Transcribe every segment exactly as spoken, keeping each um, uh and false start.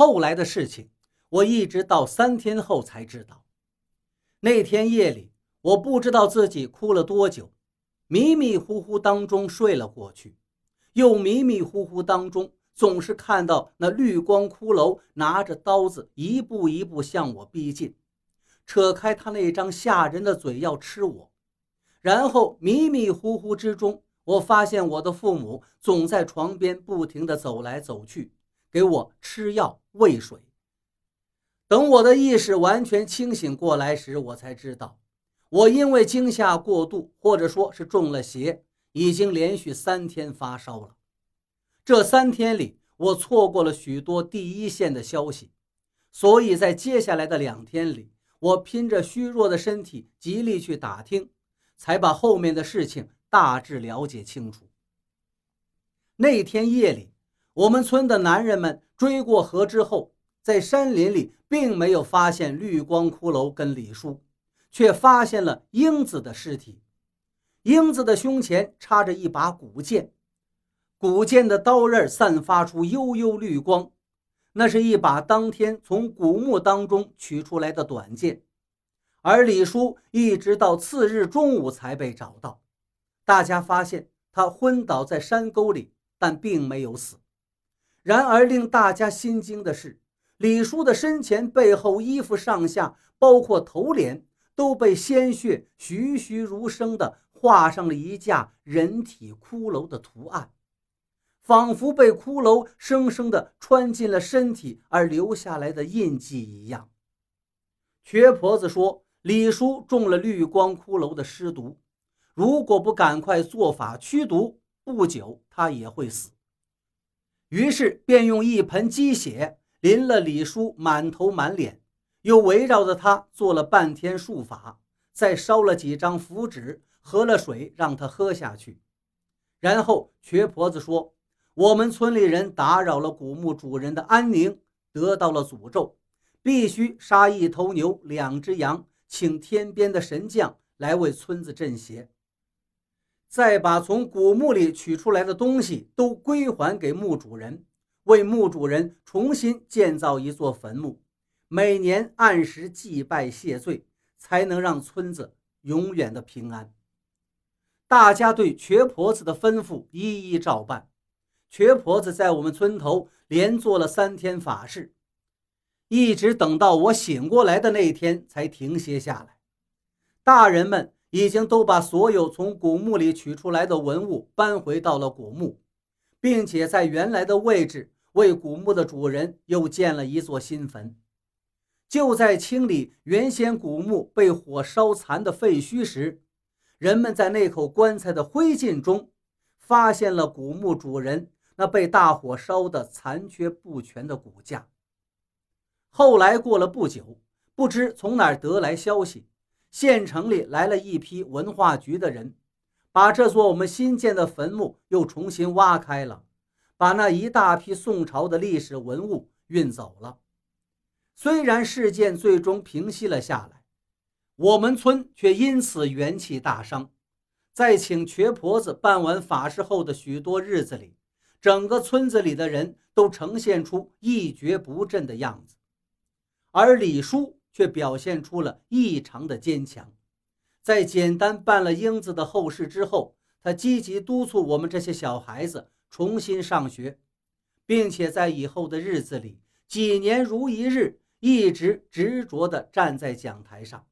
后来的事情，我一直到三天后才知道。那天夜里，我不知道自己哭了多久，迷迷糊糊当中睡了过去，又迷迷糊糊当中总是看到那绿光骷髅拿着刀子一步一步向我逼近，扯开他那张吓人的嘴要吃我。然后迷迷糊糊之中，我发现我的父母总在床边不停地走来走去，给我吃药喂水。等我的意识完全清醒过来时，我才知道我因为惊吓过度，或者说是中了邪，已经连续三天发烧了。这三天里，我错过了许多第一线的消息，所以在接下来的两天里，我拼着虚弱的身体极力去打听，才把后面的事情大致了解清楚。那天夜里，我们村的男人们追过河之后，在山林里并没有发现绿光骷髅跟李叔，却发现了英子的尸体。英子的胸前插着一把古剑，古剑的刀刃散发出幽幽绿光，那是一把当天从古墓当中取出来的短剑。而李叔一直到次日中午才被找到，大家发现他昏倒在山沟里，但并没有死。然而令大家心惊的是，李叔的身前背后衣服上下，包括头脸，都被鲜血栩栩如生的画上了一架人体骷髅的图案，仿佛被骷髅生生的穿进了身体而留下来的印记一样。瘸婆子说，李叔中了绿光骷髅的尸毒，如果不赶快做法驱毒，不久他也会死。于是便用一盆鸡血淋了李叔满头满脸，又围绕着他做了半天术法，再烧了几张符纸，喝了水让他喝下去。然后瘸婆子说，我们村里人打扰了古墓主人的安宁，得到了诅咒，必须杀一头牛两只羊，请天边的神将来为村子镇邪，再把从古墓里取出来的东西都归还给墓主人，为墓主人重新建造一座坟墓，每年按时祭拜谢罪，才能让村子永远的平安。大家对瘸婆子的吩咐一一照办。瘸婆子在我们村头连做了三天法事，一直等到我醒过来的那天才停歇下来。大人们已经都把所有从古墓里取出来的文物搬回到了古墓，并且在原来的位置为古墓的主人又建了一座新坟。就在清理原先古墓被火烧残的废墟时，人们在那口棺材的灰烬中发现了古墓主人那被大火烧得残缺不全的骨架。后来过了不久，不知从哪儿得来消息，县城里来了一批文化局的人，把这座我们新建的坟墓又重新挖开了，把那一大批宋朝的历史文物运走了。虽然事件最终平息了下来，我们村却因此元气大伤。在请瘸婆子办完法事后的许多日子里，整个村子里的人都呈现出一蹶不振的样子，而李叔却表现出了异常的坚强。在简单办了英子的后事之后，他积极督促我们这些小孩子重新上学，并且在以后的日子里，几年如一日，一直执着地站在讲台上，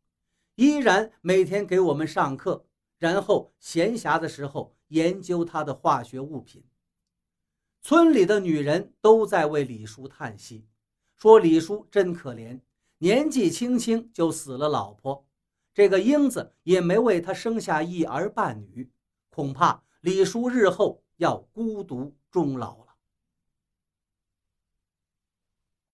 依然每天给我们上课，然后闲暇的时候研究他的化学物品。村里的女人都在为李叔叹息，说李叔真可怜，年纪轻轻就死了老婆，这个英子也没为他生下一儿半女，恐怕李叔日后要孤独终老了。